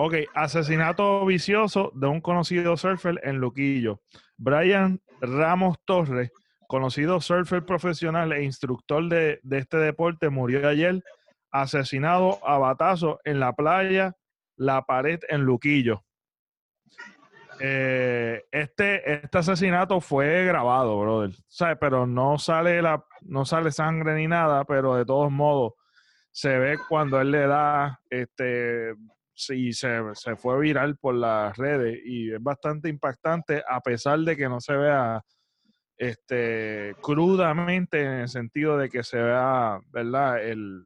Ok, asesinato vicioso de un conocido surfer en Luquillo. Brian Ramos Torres, conocido surfer profesional e instructor de este deporte, murió ayer asesinado a batazo en la playa La Pared en Luquillo. Este asesinato fue grabado, brother. ¿Sabes? Pero no sale sangre ni nada, pero de todos modos se ve cuando él le da y se fue viral por las redes y es bastante impactante a pesar de que no se vea crudamente en el sentido de que se vea, ¿verdad? El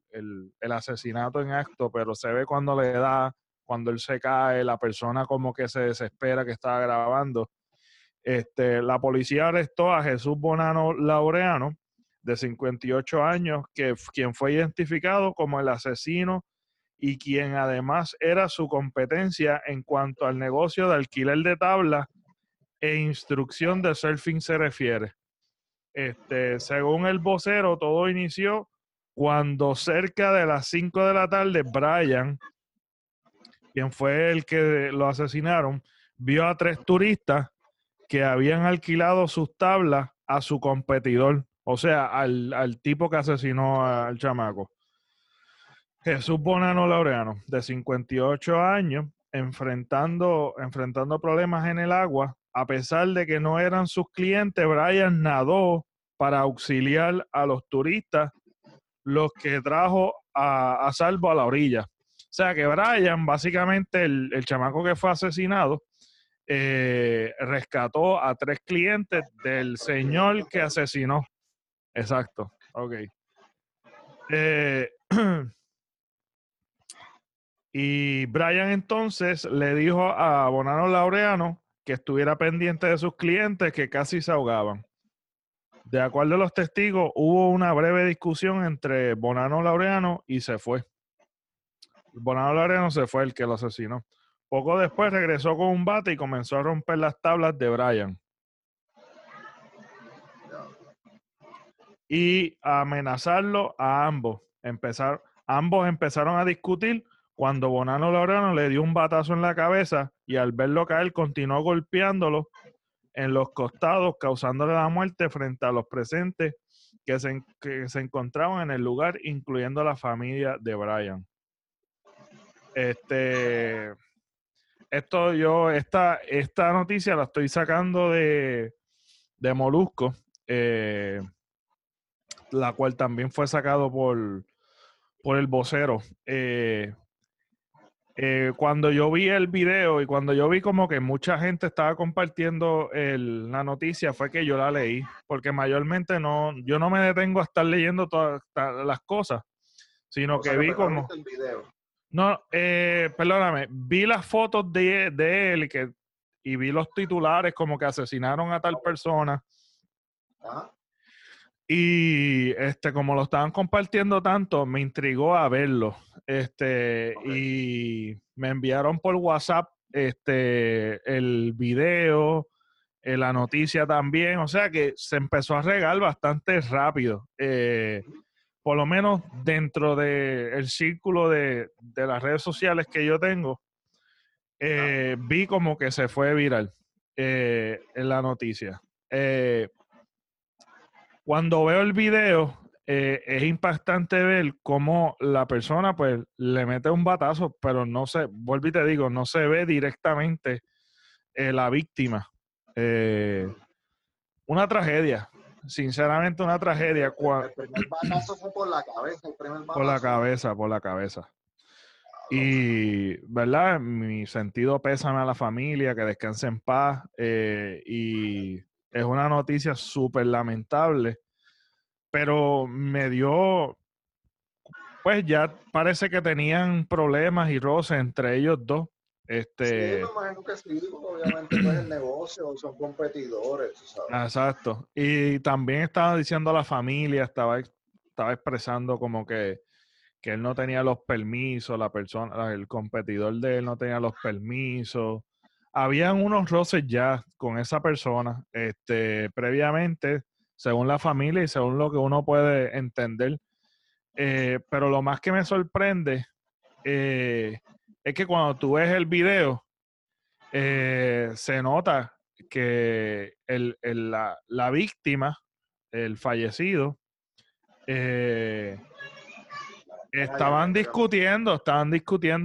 asesinato en acto, pero se ve cuando le da, cuando él se cae, la persona como que se desespera que estaba grabando. La policía arrestó a Jesús Bonano Laureano, de 58 años, quien fue identificado como el asesino y quien además era su competencia en cuanto al negocio de alquiler de tablas e instrucción de surfing se refiere. Según el vocero, todo inició cuando cerca de las 5 de la tarde, Brian, quien fue el que lo asesinaron, vio a 3 turistas que habían alquilado sus tablas a su competidor, o sea, al tipo que asesinó al chamaco. Jesús Bonano Laureano, de 58 años, enfrentando problemas en el agua. A pesar de que no eran sus clientes, Brian nadó para auxiliar a los turistas, los que trajo a salvo a la orilla. O sea que Brian, básicamente el chamaco que fue asesinado, rescató a 3 clientes del señor que asesinó. Exacto, ok. Y Brian entonces le dijo a Bonano Laureano que estuviera pendiente de sus clientes que casi se ahogaban. De acuerdo a los testigos, hubo una breve discusión entre Bonano Laureano y se fue. Bonano Laureano se fue, el que lo asesinó. Poco después regresó con un bate y comenzó a romper las tablas de Brian. Y a amenazarlo a ambos. Ambos empezaron a discutir cuando Bonano Laureano le dio un batazo en la cabeza y al verlo caer continuó golpeándolo en los costados, causándole la muerte frente a los presentes que se encontraban en el lugar, incluyendo la familia de Brian. Esta noticia la estoy sacando de Molusco, la cual también fue sacado por el vocero. Cuando yo vi el video y cuando yo vi como que mucha gente estaba compartiendo la noticia, fue que yo la leí, porque mayormente yo no me detengo a estar leyendo todas las cosas, sino que vi como... El video. No, perdóname, vi las fotos de él y vi los titulares como que asesinaron a tal persona. Ajá. Y como lo estaban compartiendo tanto, me intrigó a verlo. Okay. Y me enviaron por WhatsApp el video, la noticia también. O sea que se empezó a regar bastante rápido. Por lo menos dentro del círculo de las redes sociales que yo tengo, vi como que se fue viral en la noticia. Cuando veo el video, es impactante ver cómo la persona pues le mete un batazo, pero no se, vuelvo y te digo, no se ve directamente la víctima. Una tragedia, sinceramente una tragedia. El primer batazo fue por la cabeza. Por la cabeza. Y, ¿verdad? Mi sentido pésame a la familia, que descanse en paz y... Es una noticia súper lamentable, pero me dio, pues ya parece que tenían problemas y roces entre ellos dos. Sí, me imagino que sí, obviamente pues el negocio, son competidores, ¿sabes? Exacto. Y también estaba diciendo a la familia, estaba expresando como que él no tenía los permisos, el competidor de él no tenía los permisos. Habían unos roces ya con esa persona previamente, según la familia y según lo que uno puede entender. Pero lo más que me sorprende es que cuando tú ves el video, se nota que la víctima, el fallecido, estaban discutiendo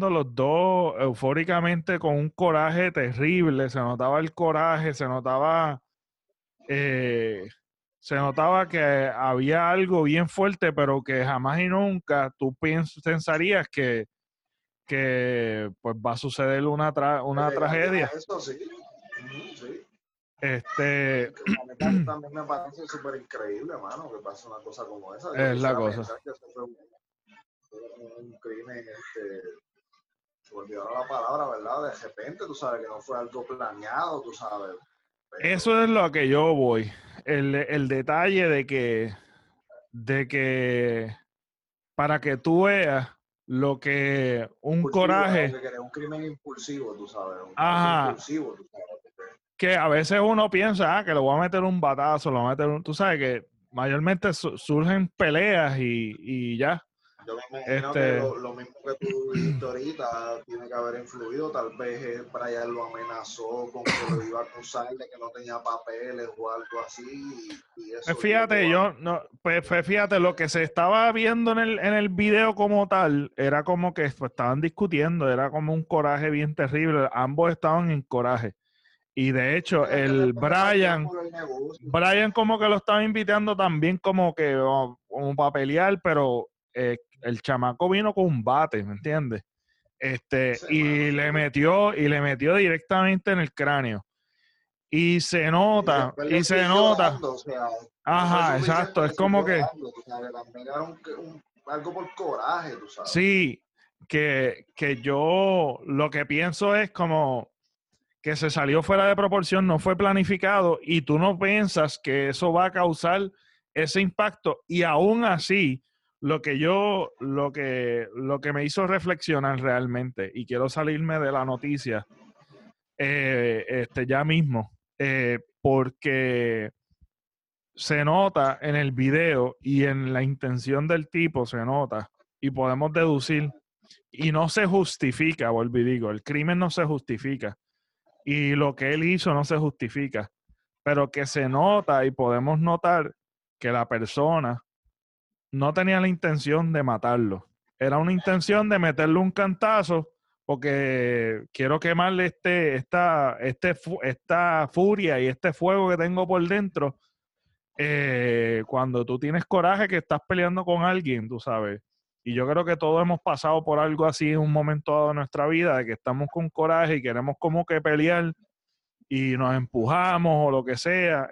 los dos eufóricamente con un coraje terrible. Se notaba el coraje, se notaba que había algo bien fuerte, pero que jamás y nunca tú pensarías que pues va a suceder una tragedia. Eso sí. Sí. También me parece súper increíble, hermano, que pase una cosa como esa. Es la cosa. Que eso fue un crimen, se olvidó la palabra, ¿verdad? De repente, tú sabes, que no fue algo planeado, tú sabes. Pero... eso es lo que yo voy. El detalle de que para que tú veas lo que un impulsivo, coraje... un crimen impulsivo, tú sabes. Un crimen impulsivo, tú sabes. Que a veces uno piensa, que lo voy a meter un batazo, lo voy a meter un... Tú sabes que mayormente surgen peleas y ya. Yo me imagino que lo mismo que tú dijiste ahorita tiene que haber influido. Tal vez Brian lo amenazó con que lo iba a acusar de que no tenía papeles o algo así. Y eso fíjate, fíjate, lo que se estaba viendo en el video como tal, era como que estaban discutiendo, era como un coraje bien terrible. Ambos estaban en coraje. Y de hecho, el Brian como que lo estaba invitando también como para pelear, pero el chamaco vino con un bate, ¿me entiendes? Le metió directamente en el cráneo. Y se nota, y se nota. O sea, ajá, exacto, es como que... algo por coraje, tú sabes. Sí, que yo lo que pienso es como... que se salió fuera de proporción, no fue planificado, y tú no piensas que eso va a causar ese impacto. Y aún así, lo que me hizo reflexionar realmente, y quiero salirme de la noticia ya mismo, porque se nota en el video y en la intención del tipo, se nota, y podemos deducir, y no se justifica, volví digo, el crimen no se justifica. Y lo que él hizo no se justifica, pero que se nota y podemos notar que la persona no tenía la intención de matarlo. Era una intención de meterle un cantazo porque quiero quemarle esta furia y este fuego que tengo por dentro. Cuando tú tienes coraje que estás peleando con alguien, tú sabes. Y yo creo que todos hemos pasado por algo así en un momento dado de nuestra vida, de que estamos con coraje y queremos como que pelear y nos empujamos o lo que sea.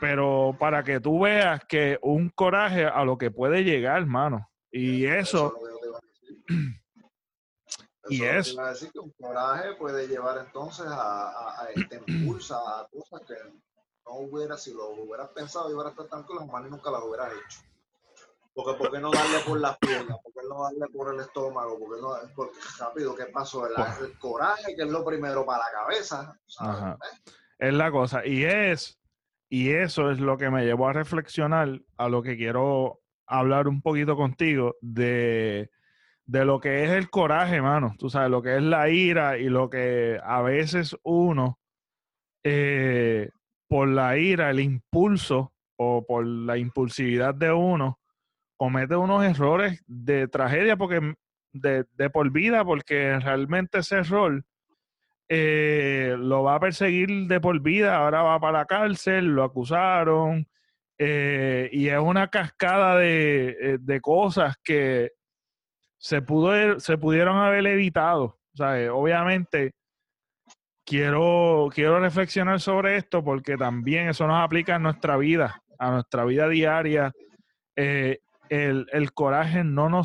Pero para que tú veas que un coraje a lo que puede llegar, mano. Y eso... y eso quiere decir que un coraje puede llevar entonces a impulso, a cosas que no hubiera, si lo hubieras pensado, hubieras tratado con las manos y nunca las hubieras hecho. Porque ¿por qué no darle por las piernas? ¿Por qué no darle por el estómago? Porque rápido, ¿qué pasó? El coraje, que es lo primero para la cabeza. Ajá. Es la cosa. Y eso es lo que me llevó a reflexionar, a lo que quiero hablar un poquito contigo, de lo que es el coraje, mano. Tú sabes, lo que es la ira y lo que a veces uno, por la ira, el impulso o por la impulsividad de uno, comete unos errores de tragedia porque de por vida, porque realmente ese error lo va a perseguir de por vida, ahora va para la cárcel, lo acusaron, y es una cascada de cosas que se pudieron haber evitado. O sea, obviamente quiero reflexionar sobre esto porque también eso nos aplica en nuestra vida, a nuestra vida diaria. El coraje el coraje no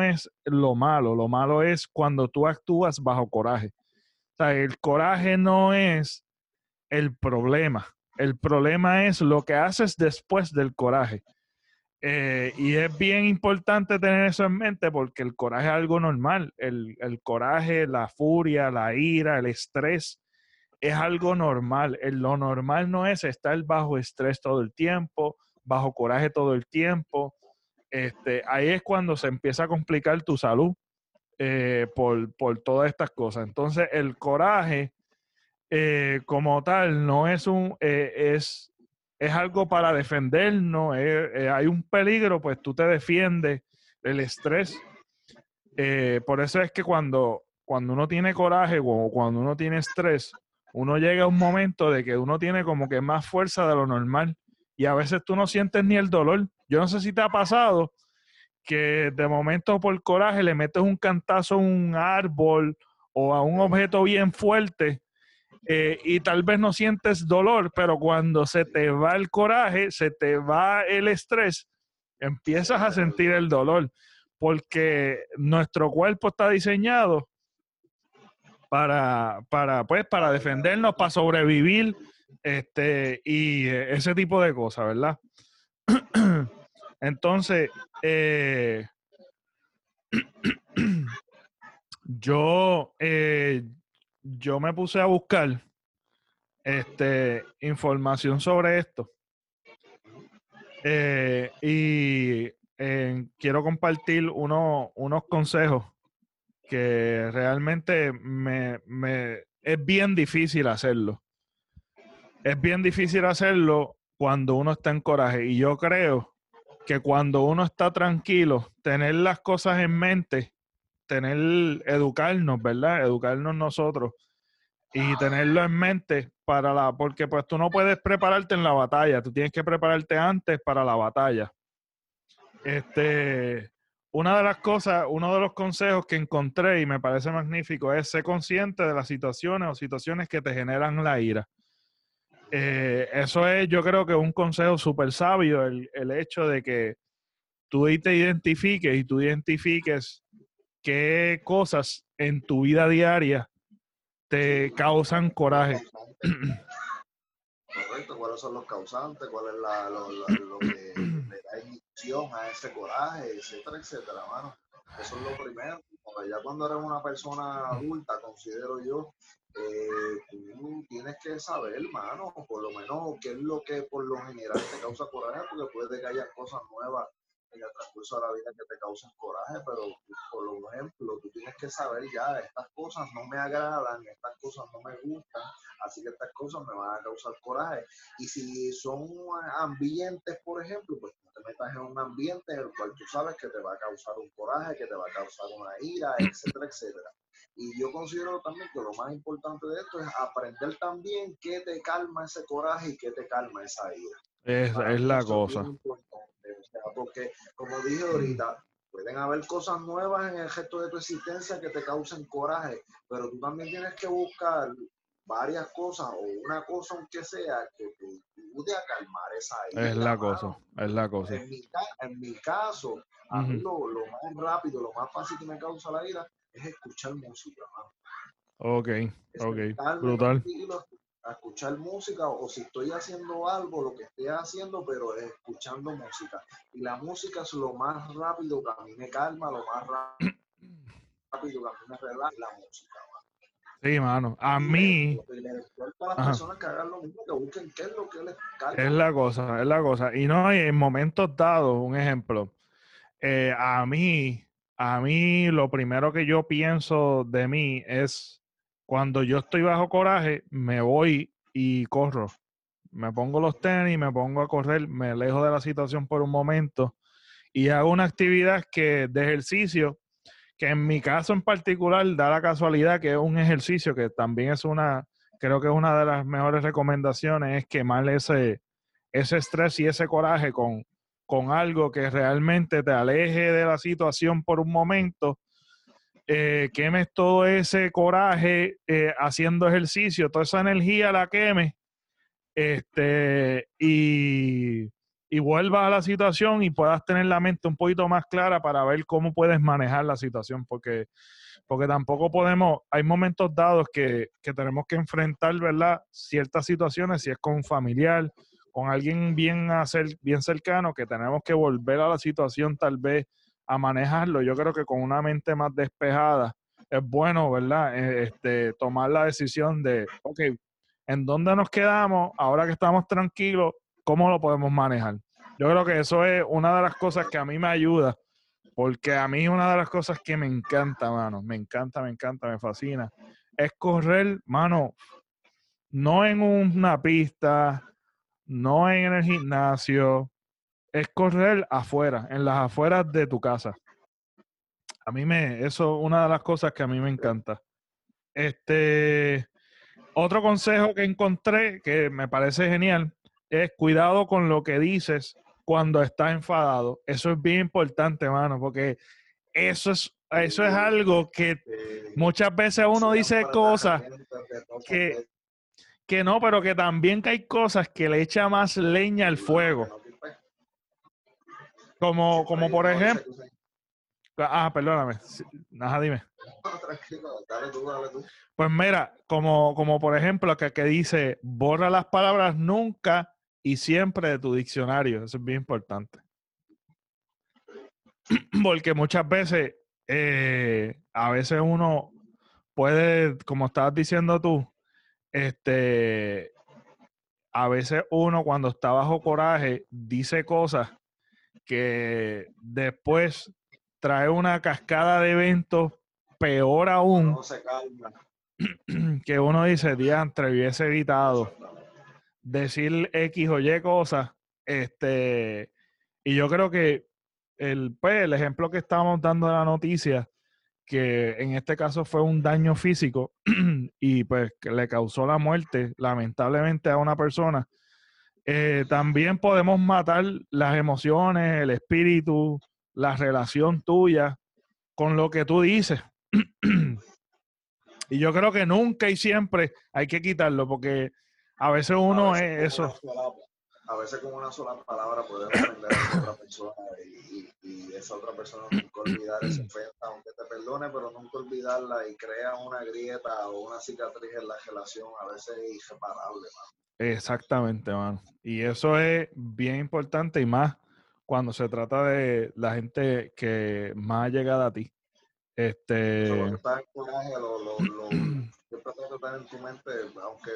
es lo malo es cuando tú actúas bajo coraje. O sea, el coraje no es el problema es lo que haces después del coraje. Y es bien importante tener eso en mente porque el coraje es algo normal, el coraje, la furia, la ira, el estrés. Es algo normal, lo normal no es estar bajo estrés todo el tiempo, bajo coraje todo el tiempo, ahí es cuando se empieza a complicar tu salud por todas estas cosas. Entonces, el coraje como tal no es un... es algo para defendernos, hay un peligro, pues tú te defiendes, el estrés. Por eso es que cuando uno tiene coraje o cuando uno tiene estrés, uno llega a un momento de que uno tiene como que más fuerza de lo normal y a veces tú no sientes ni el dolor. Yo no sé si te ha pasado que de momento por coraje le metes un cantazo a un árbol o a un objeto bien fuerte. Y tal vez no sientes dolor, pero cuando se te va el coraje, se te va el estrés, empiezas a sentir el dolor, porque nuestro cuerpo está diseñado para defendernos, para sobrevivir, y ese tipo de cosas, ¿verdad? Entonces, yo me puse a buscar información sobre esto y quiero compartir unos consejos que realmente es bien difícil hacerlo. Es bien difícil hacerlo cuando uno está en coraje, y yo creo que cuando uno está tranquilo, tener las cosas en mente, educarnos, ¿verdad? Educarnos nosotros y tenerlo en mente porque pues tú no puedes prepararte en la batalla, tú tienes que prepararte antes para la batalla. Una de las cosas, uno de los consejos que encontré y me parece magnífico es ser consciente de las situaciones que te generan la ira. Eso es, yo creo que un consejo súper sabio, el hecho de que tú te identifiques y tú identifiques qué cosas en tu vida diaria te causan coraje. Correcto, ¿cuáles son los causantes? ¿Cuál es lo que le da inducción a ese coraje? Etcétera, etcétera, mano. Eso es lo primero. Ya cuando eres una persona adulta, considero yo, tú tienes que saber, mano, por lo menos qué es lo que por lo general te causa coraje, porque puede que haya cosas nuevas en el transcurso de la vida que te causan coraje, pero por ejemplo, tú tienes que saber ya, estas cosas no me agradan, estas cosas no me gustan, así que estas cosas me van a causar coraje. Y si son ambientes, por ejemplo, pues no te metas en un ambiente en el cual tú sabes que te va a causar un coraje, que te va a causar una ira, etcétera, etcétera. Y yo considero también que lo más importante de esto es aprender también qué te calma ese coraje y qué te calma esa ira. Es la cosa. O sea, porque, como dije ahorita, pueden haber cosas nuevas en el resto de tu existencia que te causen coraje, pero tú también tienes que buscar varias cosas o una cosa, aunque sea, que te ayude a calmar esa ira. Es la cosa. En mi caso, a mí lo más rápido, lo más fácil que me causa la ira es escuchar música, mano. Ok, brutal. A escuchar música, o si estoy haciendo algo, lo que esté haciendo, pero es escuchando música. Y la música es lo más rápido que a mí me calma, lo más rápido que a mí me relaja la música. Sí, mano. A mí... Para las personas que hagan lo mismo, que busquen qué es lo que les calma. Es la cosa. Y no, en momentos dados, un ejemplo. A mí lo primero que yo pienso de mí es... Cuando yo estoy bajo coraje, me voy y corro. Me pongo los tenis, me pongo a correr, me alejo de la situación por un momento y hago una actividad de ejercicio, que en mi caso en particular da la casualidad que es un ejercicio que también es creo que es una de las mejores recomendaciones, es quemar ese estrés y ese coraje con algo que realmente te aleje de la situación por un momento. Quemes todo ese coraje haciendo ejercicio, toda esa energía la quemes y vuelvas a la situación y puedas tener la mente un poquito más clara para ver cómo puedes manejar la situación, porque tampoco podemos, hay momentos dados que tenemos que enfrentar, ¿verdad?, ciertas situaciones, si es con un familiar, con alguien bien cercano, que tenemos que volver a la situación tal vez a manejarlo. Yo creo que con una mente más despejada es bueno, ¿verdad? Tomar la decisión de, ok, ¿en dónde nos quedamos? Ahora que estamos tranquilos, ¿cómo lo podemos manejar? Yo creo que eso es una de las cosas que a mí me ayuda, porque a mí una de las cosas que me encanta, mano, me fascina, es correr, mano, no en una pista, no en el gimnasio, es correr afuera, en las afueras de tu casa. A mí eso es una de las cosas que a mí me encanta. Otro consejo que encontré, que me parece genial, es cuidado con lo que dices cuando estás enfadado. Eso es bien importante, mano, porque eso es algo que muchas veces uno dice cosas que no, pero que también que hay cosas que le echa más leña al fuego. Como por ejemplo... Ah, perdóname. Ajá, dime. Dale tú. Pues mira, como por ejemplo que dice, borra las palabras nunca y siempre de tu diccionario. Eso es bien importante. Porque muchas veces, a veces uno puede, como estabas diciendo tú, a veces uno cuando está bajo coraje dice cosas que después trae una cascada de eventos, peor aún, no se calma. Que uno dice, diantre, hubiese evitado decir X o Y cosas. Y yo creo que el ejemplo que estábamos dando en la noticia, que en este caso fue un daño físico y pues que le causó la muerte, lamentablemente, a una persona, también podemos matar las emociones, el espíritu, la relación tuya con lo que tú dices. Y yo creo que nunca y siempre hay que quitarlo, porque a veces uno es eso. A veces con una sola palabra podemos ofender a otra persona y esa otra persona nunca olvidar esa ofensa, aunque te perdone, pero nunca olvidarla, y crea una grieta o una cicatriz en la relación, a veces irreparable, mano. Exactamente, mano. Y eso es bien importante, y más cuando se trata de la gente que más ha llegado a ti. Lo que está en coraje, siempre trata de estar en tu mente, aunque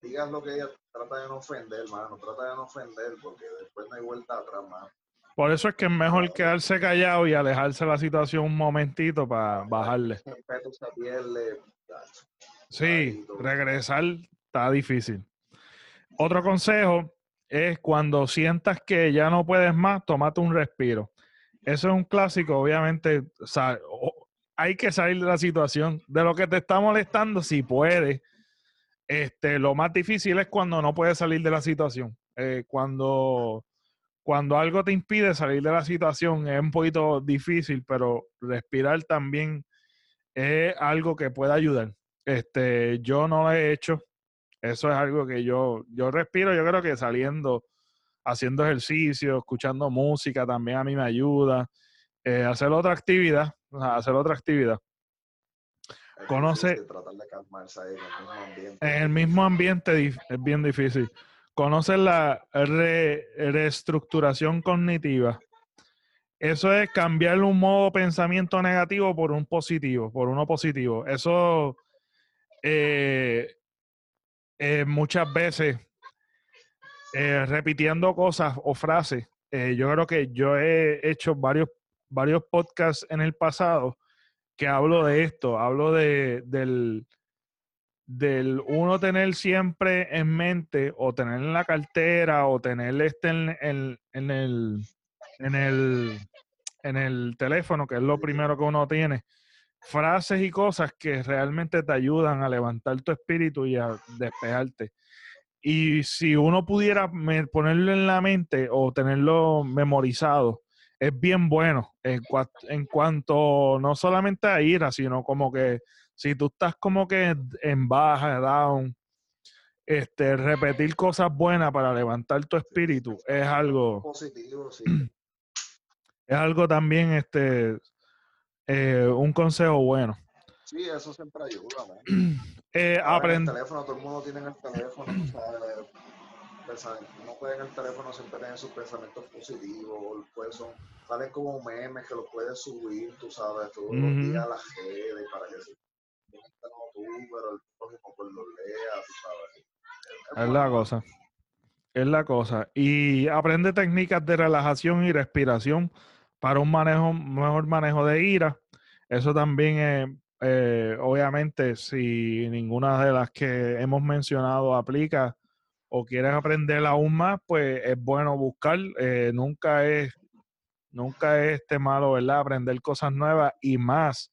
digas lo que ella, trata de no ofender, hermano, trata de no ofender, porque después no hay vuelta atrás, hermano. Por eso es que es mejor quedarse callado y alejarse de la situación un momentito para bajarle. El respeto se pierde. Sí, regresar está difícil. Otro consejo es cuando sientas que ya no puedes más, tómate un respiro. Eso es un clásico, obviamente. O sea, hay que salir de la situación, de lo que te está molestando, si puedes. Lo más difícil es cuando no puedes salir de la situación. Cuando algo te impide salir de la situación es un poquito difícil, pero respirar también es algo que puede ayudar. Yo no lo he hecho. Eso es algo que yo respiro. Yo creo que saliendo, haciendo ejercicio, escuchando música, también a mí me ayuda. Hacer otra actividad. Conoce... Tratar de calmarse ahí, en el mismo ambiente es bien difícil. Conoce la reestructuración cognitiva. Eso es cambiar un modo pensamiento negativo por uno positivo. Eso... muchas veces repitiendo cosas o frases. Yo creo que yo he hecho varios podcasts en el pasado que hablo de esto, hablo del uno tener siempre en mente, o tener en la cartera, o tener en el teléfono, que es lo primero que uno tiene, frases y cosas que realmente te ayudan a levantar tu espíritu y a despejarte. Y si uno pudiera ponerlo en la mente o tenerlo memorizado, es bien bueno en cuanto no solamente a ira, sino como que si tú estás como que en baja, down, repetir cosas buenas para levantar tu espíritu es algo positivo, sí. Es algo también un consejo bueno. Sí, eso siempre ayuda, man. El teléfono, todo el mundo tiene el teléfono, no pueden el teléfono, siempre tener sus pensamientos positivos, pues salen como memes que los puedes subir, tú sabes, todos los días a la redes, para que se tú, pero el próximo pues lo lea, tú sabes. Es la cosa. Es la cosa. Y aprende técnicas de relajación y respiración para un mejor manejo de ira. Eso también, obviamente, si ninguna de las que hemos mencionado aplica o quieres aprender aún más, pues es bueno buscar. Nunca es malo, ¿verdad? Aprender cosas nuevas y más,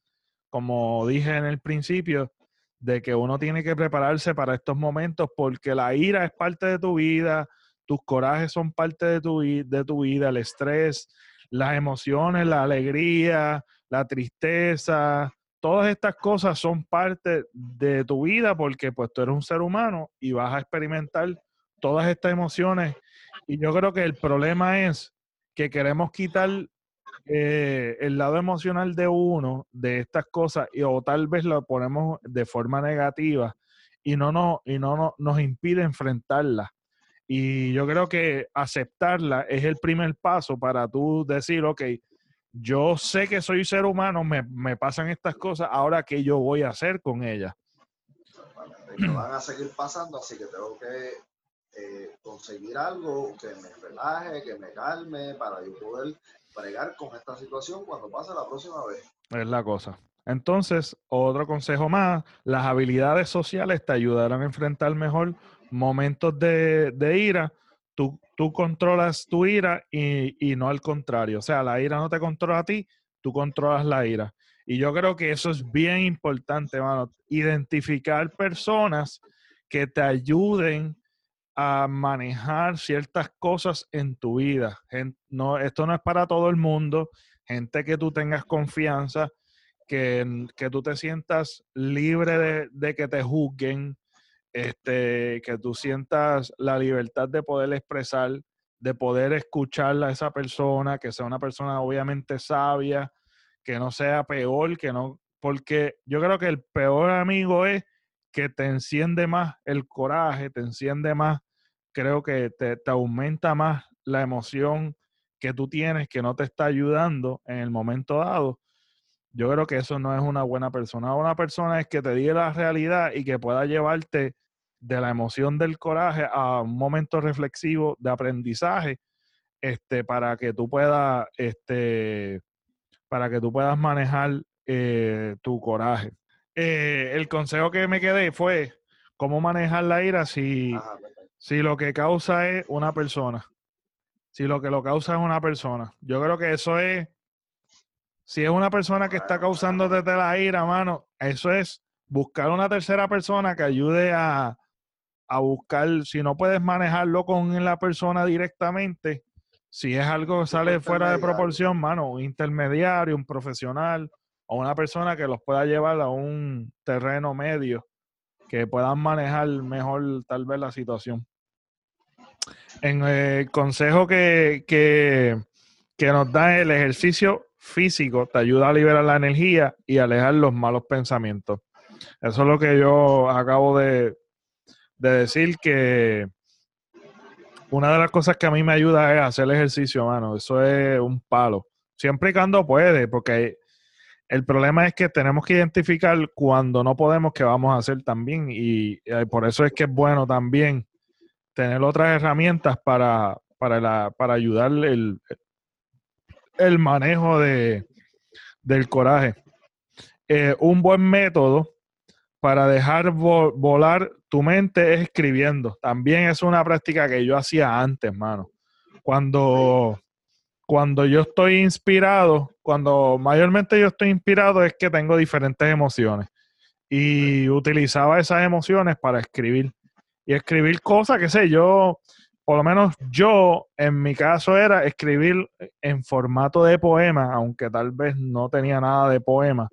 como dije en el principio, de que uno tiene que prepararse para estos momentos porque la ira es parte de tu vida, tus corajes son parte de tu vida, el estrés, las emociones, la alegría, la tristeza, todas estas cosas son parte de tu vida porque pues tú eres un ser humano y vas a experimentar todas estas emociones. Y yo creo que el problema es que queremos quitar el lado emocional de uno de estas cosas o tal vez lo ponemos de forma negativa y no nos impide enfrentarlas. Y yo creo que aceptarla es el primer paso para tú decir, ok, yo sé que soy ser humano, me pasan estas cosas, ahora ¿qué yo voy a hacer con ellas? Me van a seguir pasando, así que tengo que conseguir algo que me relaje, que me calme, para yo poder bregar con esta situación cuando pase la próxima vez. Es la cosa. Entonces, otro consejo más, las habilidades sociales te ayudarán a enfrentar mejor momentos de ira. Tú controlas tu ira y no al contrario. O sea, la ira no te controla a ti, tú controlas la ira. Y yo creo que eso es bien importante, mano. Identificar personas que te ayuden a manejar ciertas cosas en tu vida. No, esto no es para todo el mundo. Gente que tú tengas confianza, que tú te sientas libre de que te juzguen, que tú sientas la libertad de poder expresar, de poder escuchar a esa persona, que sea una persona obviamente sabia, que no sea peor, porque yo creo que el peor amigo es que te enciende más el coraje, te enciende más, creo que te aumenta más la emoción que tú tienes, que no te está ayudando en el momento dado. Yo creo que eso no es una buena persona. Una persona es que te diga la realidad y que pueda llevarte de la emoción del coraje a un momento reflexivo de aprendizaje, para que tú puedas, manejar tu coraje. El consejo que me quedé fue cómo manejar la ira si lo que causa es una persona. Si lo que lo causa es una persona. Yo creo que eso es, si es una persona que está causándote la ira, mano, eso es buscar una tercera persona que ayude a buscar, si no puedes manejarlo con la persona directamente, si es algo que sale fuera de proporción, mano, un intermediario, un profesional, o una persona que los pueda llevar a un terreno medio, que puedan manejar mejor tal vez la situación. En el consejo que nos da el ejercicio físico, te ayuda a liberar la energía y alejar los malos pensamientos. Eso es lo que yo acabo de decir, que una de las cosas que a mí me ayuda es hacer ejercicio, mano. Eso es un palo. Siempre y cuando puede, porque el problema es que tenemos que identificar cuando no podemos qué vamos a hacer también, y por eso es que es bueno también tener otras herramientas para ayudar el manejo del coraje. Un buen método para dejar volar tu mente es escribiendo. También es una práctica que yo hacía antes, mano. Cuando yo estoy inspirado, cuando mayormente yo estoy inspirado es que tengo diferentes emociones y utilizaba esas emociones para escribir. Y escribir cosas, qué sé yo, por lo menos yo, en mi caso era escribir en formato de poema, aunque tal vez no tenía nada de poema,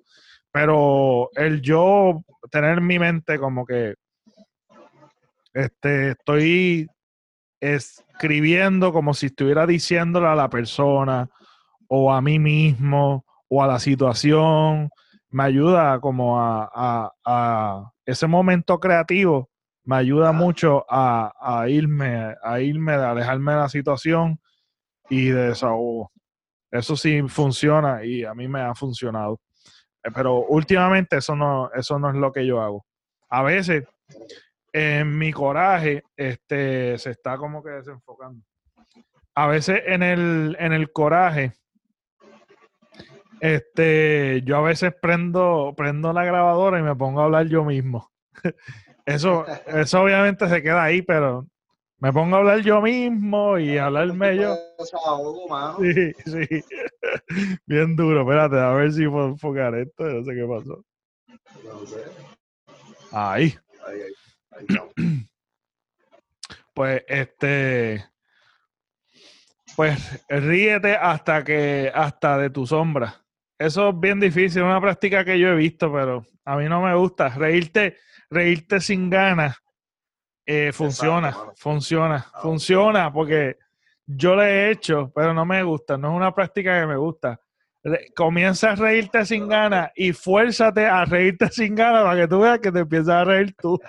pero el yo tener en mi mente como que estoy escribiendo como si estuviera diciéndole a la persona o a mí mismo o a la situación, me ayuda como a ese momento creativo, me ayuda mucho a irme, a alejarme de la situación y de desahogo. Eso sí funciona y a mí me ha funcionado, pero últimamente eso no es lo que yo hago. A veces en mi coraje se está como que desenfocando. A veces en el coraje, yo a veces prendo la grabadora y me pongo a hablar yo mismo. Eso obviamente se queda ahí, pero me pongo a hablar yo mismo y a hablarme yo. Sí, sí. Bien duro. Espérate, a ver si puedo enfocar esto. No sé qué pasó. Ahí. Pues pues ríete hasta de tu sombra. Eso es bien difícil, es una práctica que yo he visto, pero a mí no me gusta. Reírte sin ganas funciona, porque yo lo he hecho, pero no me gusta, no es una práctica que me gusta. Comienza a reírte sin ganas y fuérzate a reírte sin ganas para que tú veas que te empiezas a reír tú.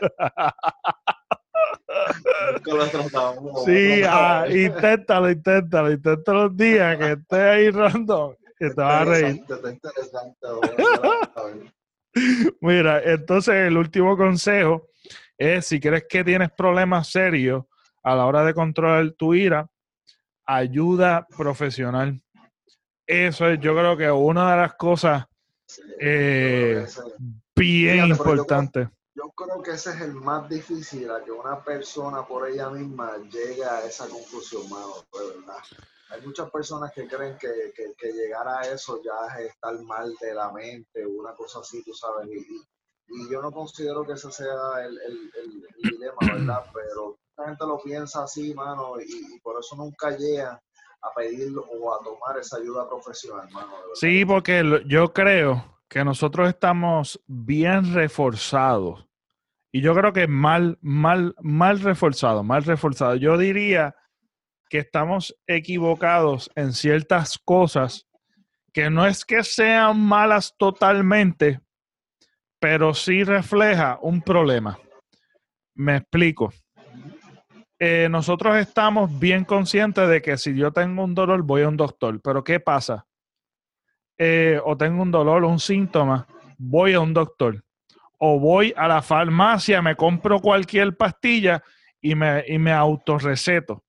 Sí, inténtalo los días que estés ahí random y te vas a reír. Mira, entonces el último consejo es: si crees que tienes problemas serios a la hora de controlar tu ira, ayuda profesional. Eso es, yo creo que una de las cosas bien importantes. Yo creo que ese es el más difícil, a que una persona por ella misma llegue a esa conclusión, mano, de verdad. Hay muchas personas que creen que llegar a eso ya es estar mal de la mente, una cosa así, tú sabes. Y yo no considero que ese sea el dilema, ¿verdad? Pero la gente lo piensa así, mano, y por eso nunca llega a pedir o a tomar esa ayuda profesional, mano. Sí, porque yo creo que nosotros estamos bien reforzados. Y yo creo que mal reforzados. Yo diría que estamos equivocados en ciertas cosas que no es que sean malas totalmente, pero sí refleja un problema. Me explico. Nosotros estamos bien conscientes de que si yo tengo un dolor, voy a un doctor. Pero ¿qué pasa? O tengo un dolor o un síntoma, voy a un doctor. O voy a la farmacia, me compro cualquier pastilla y me autorreceto.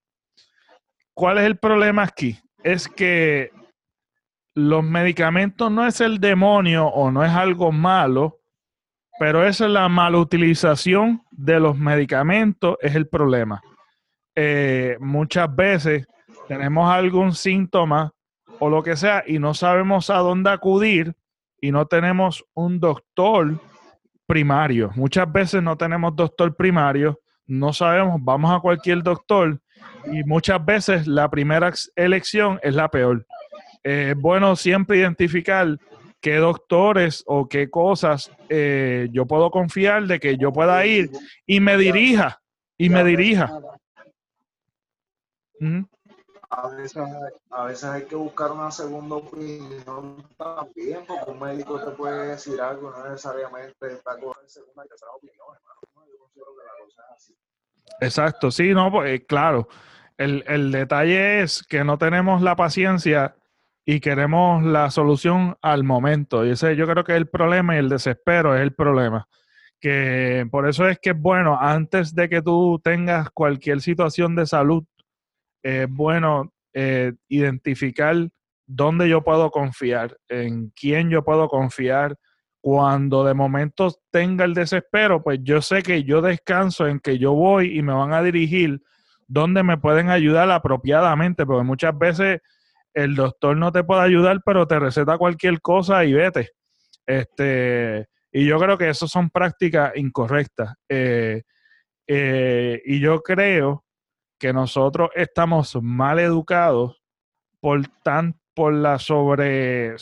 ¿Cuál es el problema aquí? Es que los medicamentos no es el demonio o no es algo malo, pero esa es la malutilización de los medicamentos, es el problema. Muchas veces tenemos algún síntoma o lo que sea, y no sabemos a dónde acudir, y no tenemos un doctor primario. Muchas veces no tenemos doctor primario, no sabemos, vamos a cualquier doctor, y muchas veces la primera elección es la peor. Es bueno siempre identificar qué doctores o qué cosas yo puedo confiar de que yo pueda ir, y me dirija. ¿Mm? A veces hay que buscar una segunda opinión también, porque un médico te puede decir algo, no necesariamente está con segunda y tercera opinión, hermano. Yo considero que la cosa es así. Exacto, sí, no, pues claro. El detalle es que no tenemos la paciencia y queremos la solución al momento. Y ese yo creo que es el problema, y el desespero es el problema. Que por eso es que es bueno, antes de que tú tengas cualquier situación de salud, es bueno identificar dónde yo puedo confiar, en quién yo puedo confiar. Cuando de momento tenga el desespero, pues yo sé que yo descanso en que yo voy y me van a dirigir donde me pueden ayudar apropiadamente, porque muchas veces el doctor no te puede ayudar, pero te receta cualquier cosa y vete. Y yo creo que eso son prácticas incorrectas. Y yo creo que nosotros estamos mal educados por la sobre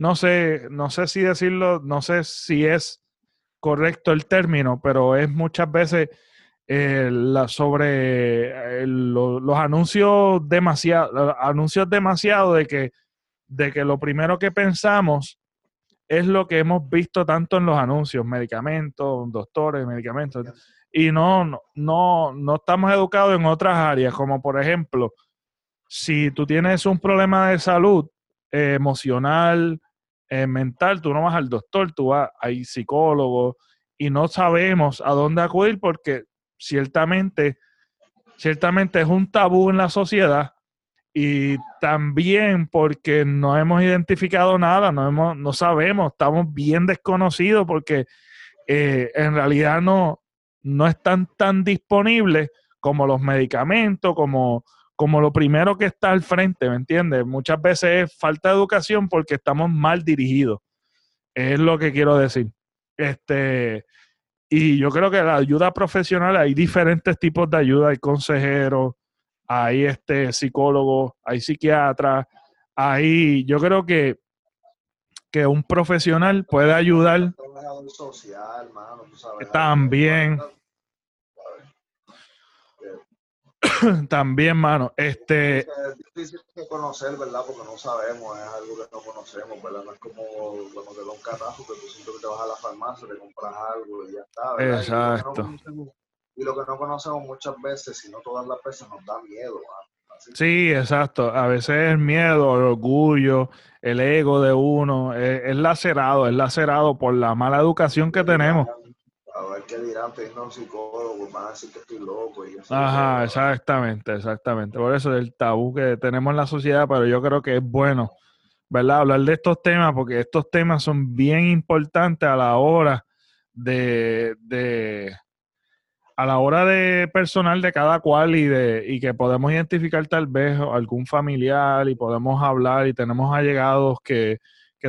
no sé si decirlo, no sé si es correcto el término, pero es muchas veces los anuncios demasiado de que lo primero que pensamos es lo que hemos visto tanto en los anuncios, medicamentos, doctores, medicamentos. Y no estamos educados en otras áreas, como por ejemplo, si tú tienes un problema de salud emocional, mental, tú no vas al doctor, tú vas, hay psicólogos, y no sabemos a dónde acudir porque ciertamente es un tabú en la sociedad y también porque no hemos identificado nada, no sabemos, estamos bien desconocidos porque en realidad no están tan disponibles como los medicamentos, como lo primero que está al frente, ¿me entiendes? Muchas veces es falta de educación porque estamos mal dirigidos, es lo que quiero decir. Y yo creo que la ayuda profesional, hay diferentes tipos de ayuda, hay consejeros, hay psicólogos, hay psiquiatras, yo creo que un profesional puede ayudar. Un trabajador social, hermano, tú sabes, también. También, mano, es difícil de conocer, ¿verdad? Porque no sabemos, es algo que no conocemos, ¿verdad? No es como cuando te da un catazo que tú simplemente vas a la farmacia, te compras algo y ya está, ¿verdad? Exacto. Y lo que no conocemos muchas veces, si no todas las veces, nos da miedo, ¿verdad? Sí, exacto. A veces el miedo, el orgullo, el ego de uno, es lacerado por la mala educación que tenemos. A ver qué dirán, pidiendo a un psicólogo, van a decir que estoy loco. Y así. Ajá, exactamente. Por eso es el tabú que tenemos en la sociedad, pero yo creo que es bueno, ¿verdad? Hablar de estos temas, porque estos temas son bien importantes a la hora de personal de cada cual y que podemos identificar tal vez algún familiar y podemos hablar y tenemos allegados que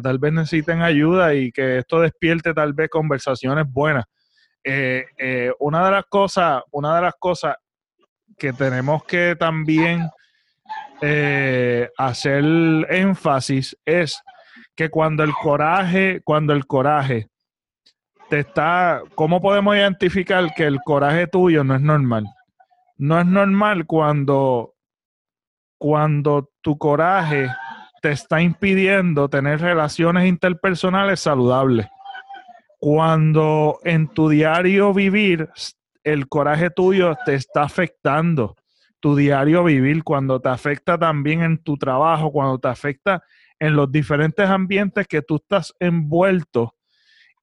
tal vez necesiten ayuda y que esto despierte tal vez conversaciones buenas. Una de las cosas que tenemos que también hacer énfasis es que cuando el coraje te está, ¿cómo podemos identificar que el coraje tuyo no es normal? No es normal cuando tu coraje te está impidiendo tener relaciones interpersonales saludables. Cuando en tu diario vivir el coraje tuyo te está afectando, tu diario vivir, cuando te afecta también en tu trabajo, cuando te afecta en los diferentes ambientes que tú estás envuelto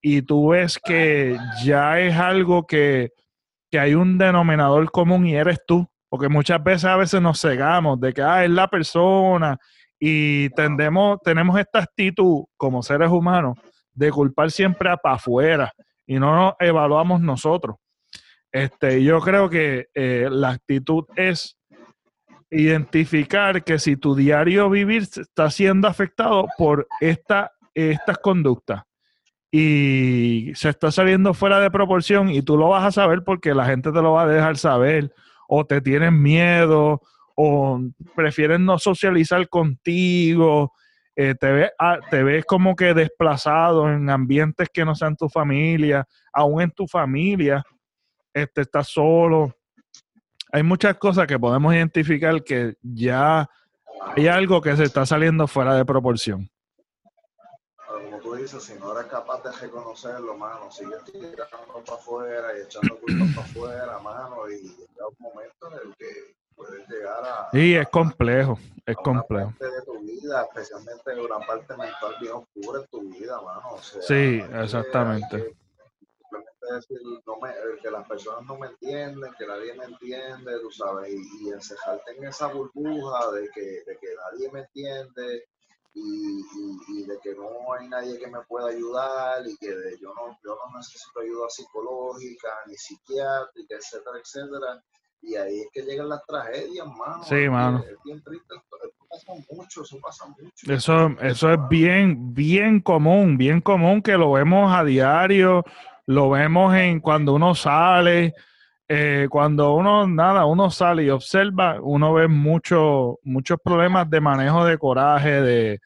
y tú ves que ya es algo que hay un denominador común y eres tú, porque muchas veces nos cegamos de que es la persona y tenemos esta actitud como seres humanos de culpar siempre para afuera y no nos evaluamos nosotros. Yo creo que la actitud es identificar que si tu diario vivir está siendo afectado por estas conductas y se está saliendo fuera de proporción y tú lo vas a saber porque la gente te lo va a dejar saber o te tienen miedo o prefieren no socializar contigo. Te ves como que desplazado en ambientes que no sean tu familia, aún en tu familia, estás solo. Hay muchas cosas que podemos identificar que ya hay algo que se está saliendo fuera de proporción. Pero como tú dices, si no eres capaz de reconocerlo, mano, sigues tirando para afuera y echando culpas para afuera, mano, y llega un momento en el que puedes llegar a... Sí, es complejo, es complejo. De tu vida, especialmente de una parte mental bien oscura en tu vida, mano. O sea, sí, exactamente. Simplemente decir que las personas no me entienden, que nadie me entiende, tú sabes, y encerrarte en esa burbuja de que nadie me entiende y de que no hay nadie que me pueda ayudar y que yo no necesito ayuda psicológica, ni psiquiátrica, etcétera, etcétera. Y ahí es que llegan las tragedias, mano. Sí, mano. Es bien triste. Eso pasa mucho. Eso es bien común que lo vemos a diario, lo vemos en cuando uno sale, uno sale y observa, uno ve muchos problemas de manejo de coraje,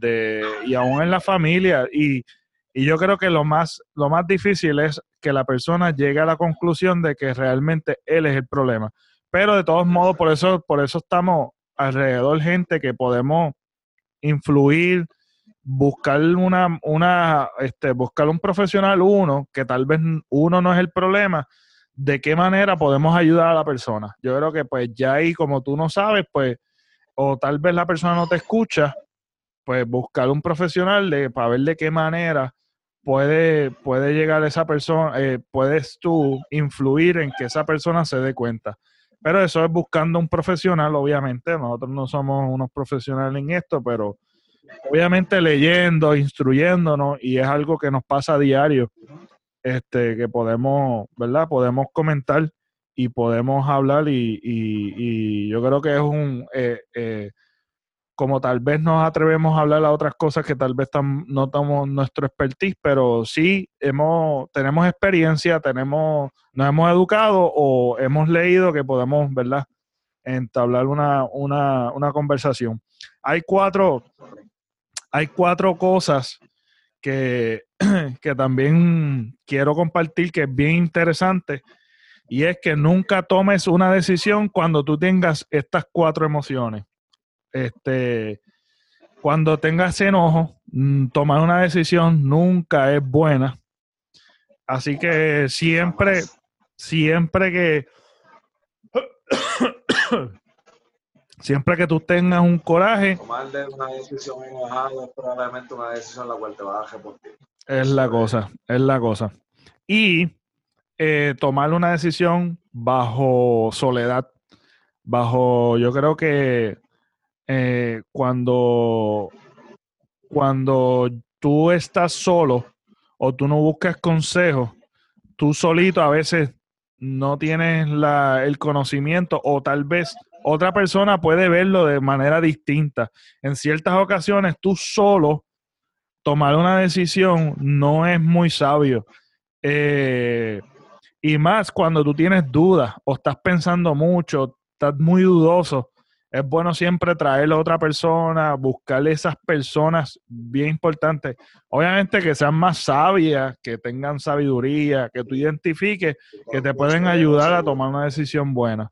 y aún en la familia. Y yo creo que lo más difícil es que la persona llegue a la conclusión de que realmente él es el problema. Pero de todos modos, por eso estamos alrededor gente que podemos influir, buscar buscar un profesional, uno, que tal vez uno no es el problema, de qué manera podemos ayudar a la persona. Yo creo que pues ya ahí, como tú no sabes, pues, o tal vez la persona no te escucha, pues buscar un profesional para ver de qué manera puede llegar esa persona, puedes tú influir en que esa persona se dé cuenta. Pero eso es buscando un profesional, obviamente. Nosotros no somos unos profesionales en esto, pero obviamente leyendo, instruyéndonos, y es algo que nos pasa a diario, que podemos, ¿verdad? Podemos comentar y podemos hablar, y yo creo que es un... como tal vez nos atrevemos a hablar a otras cosas que tal vez no estamos nuestro expertise, pero sí tenemos experiencia, nos hemos educado o hemos leído que podemos, ¿verdad?, entablar una conversación. Hay cuatro cosas que también quiero compartir, que es bien interesante, y es que nunca tomes una decisión cuando tú tengas estas cuatro emociones. Cuando tengas enojo, tomar una decisión nunca es buena. Así que siempre que tú tengas un coraje, tomarle una decisión enojada es probablemente una decisión la cual te vas a arrepentir. Es la cosa. Y tomar una decisión bajo soledad, yo creo que cuando tú estás solo o tú no buscas consejos, tú solito a veces no tienes el conocimiento, o tal vez otra persona puede verlo de manera distinta. En ciertas ocasiones tú solo tomar una decisión no es muy sabio. Y más cuando tú tienes dudas o estás pensando mucho, estás muy dudoso. Es bueno siempre traer a otra persona, buscarle esas personas bien importantes. Obviamente que sean más sabias, que tengan sabiduría, que tú identifiques, que te pueden ayudar a tomar una decisión buena.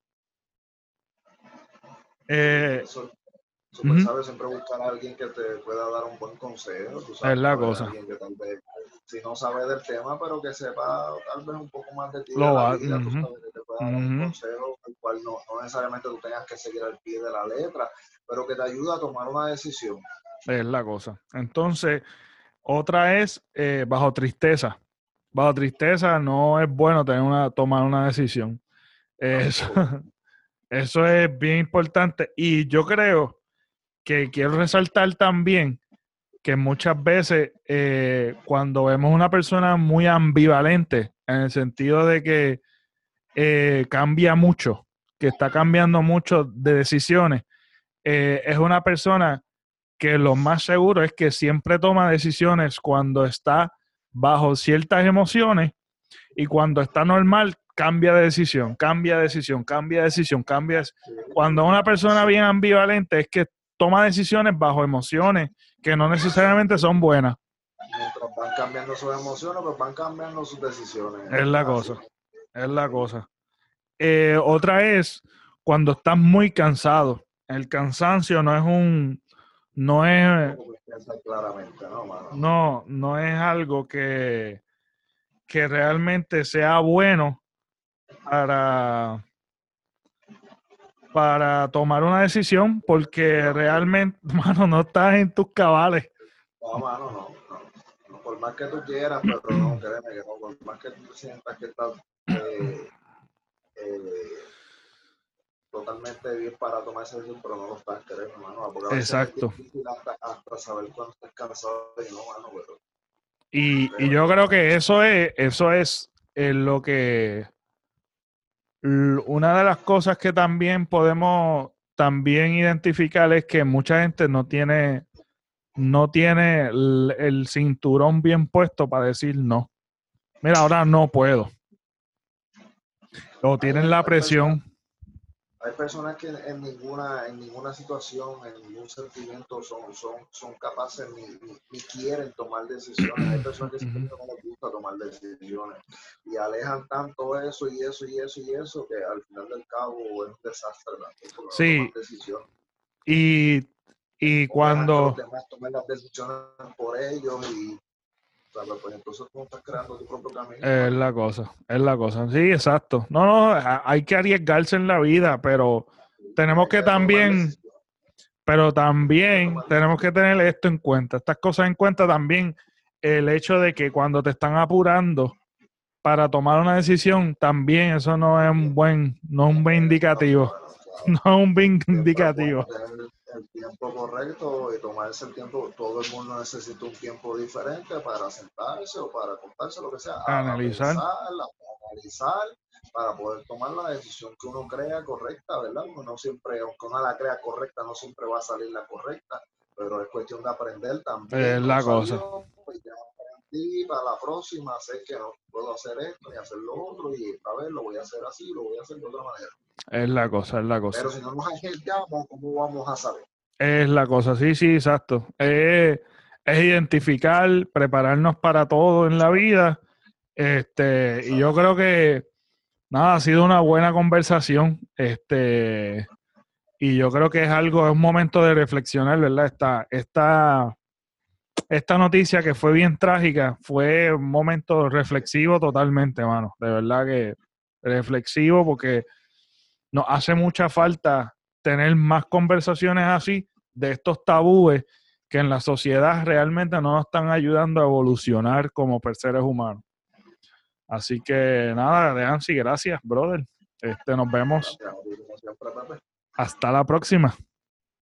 Super sabio siempre buscar a alguien que te pueda dar un buen consejo. Tú sabes, es la cosa. Tal vez, si no sabes del tema, pero que sepa tal vez un poco más de ti. Dar un consejo al cual no necesariamente tú tengas que seguir al pie de la letra, pero que te ayuda a tomar una decisión. Es la cosa. Entonces, otra es bajo tristeza. Bajo tristeza no es bueno tomar una decisión. Eso es bien importante. Y yo creo que quiero resaltar también que muchas veces cuando vemos una persona muy ambivalente, en el sentido de que cambia mucho, que está cambiando mucho de decisiones, es una persona que lo más seguro es que siempre toma decisiones cuando está bajo ciertas emociones, y cuando está normal cambia de decisión. Cuando una persona bien ambivalente es que toma decisiones bajo emociones que no necesariamente son buenas. Mientras van cambiando sus emociones, pues van cambiando sus decisiones. Es la cosa. Otra es cuando estás muy cansado. El cansancio no es algo que realmente sea bueno para tomar una decisión, porque realmente, mano, no estás en tus cabales. No, mano, no. Por más que tú quieras, pero no, créeme que no. Por más que tú sientas que estás totalmente bien para tomar esa decisión, pero no lo estás, queriendo, mano. Porque exacto. Es difícil hasta saber cuándo estás cansado y no, mano, pero... Y yo creo que eso es lo que... Una de las cosas que también podemos identificar es que mucha gente no tiene el cinturón bien puesto para decir no. Mira, ahora no puedo. O tienen la presión. Hay personas que en ninguna situación, en ningún sentimiento son capaces ni quieren tomar decisiones. Hay personas que siempre no les gusta tomar decisiones y alejan tanto eso que al final del cabo es un desastre, ¿verdad? Sí. Y cuando los demás toman las decisiones por ellos y pues entonces tú estás creando tu propio camino. Es la cosa. Sí, exacto. No, hay que arriesgarse en la vida, pero tenemos que tener esto en cuenta, estas cosas en cuenta también. el hecho de que cuando te están apurando para tomar una decisión, también eso no es un buen, indicativo. No es un buen indicativo. El tiempo correcto y tomarse el tiempo, todo el mundo necesita un tiempo diferente para sentarse o para contarse, lo que sea, analizar para poder tomar la decisión que uno crea correcta, ¿verdad? No siempre, aunque uno la crea correcta, no siempre va a salir la correcta, pero es cuestión de aprender también. Es la cosa. Pues ya aprendí, para la próxima sé que no puedo hacer esto ni hacer lo otro, y esta vez lo voy a hacer así, lo voy a hacer de otra manera. Es la cosa, es la cosa. Pero si no nos acercamos, ¿cómo vamos a saber? Es la cosa, sí, sí, exacto. Es identificar, prepararnos para todo en la vida. Y yo creo que, nada, ha sido una buena conversación. Y yo creo que es algo, es un momento de reflexionar, ¿verdad? Esta noticia que fue bien trágica fue un momento reflexivo totalmente, mano. De verdad que reflexivo, porque nos hace mucha falta tener más conversaciones así, de estos tabúes que en la sociedad realmente no nos están ayudando a evolucionar como seres humanos. Así que nada, Deansi, gracias, brother. Nos vemos. Hasta la próxima.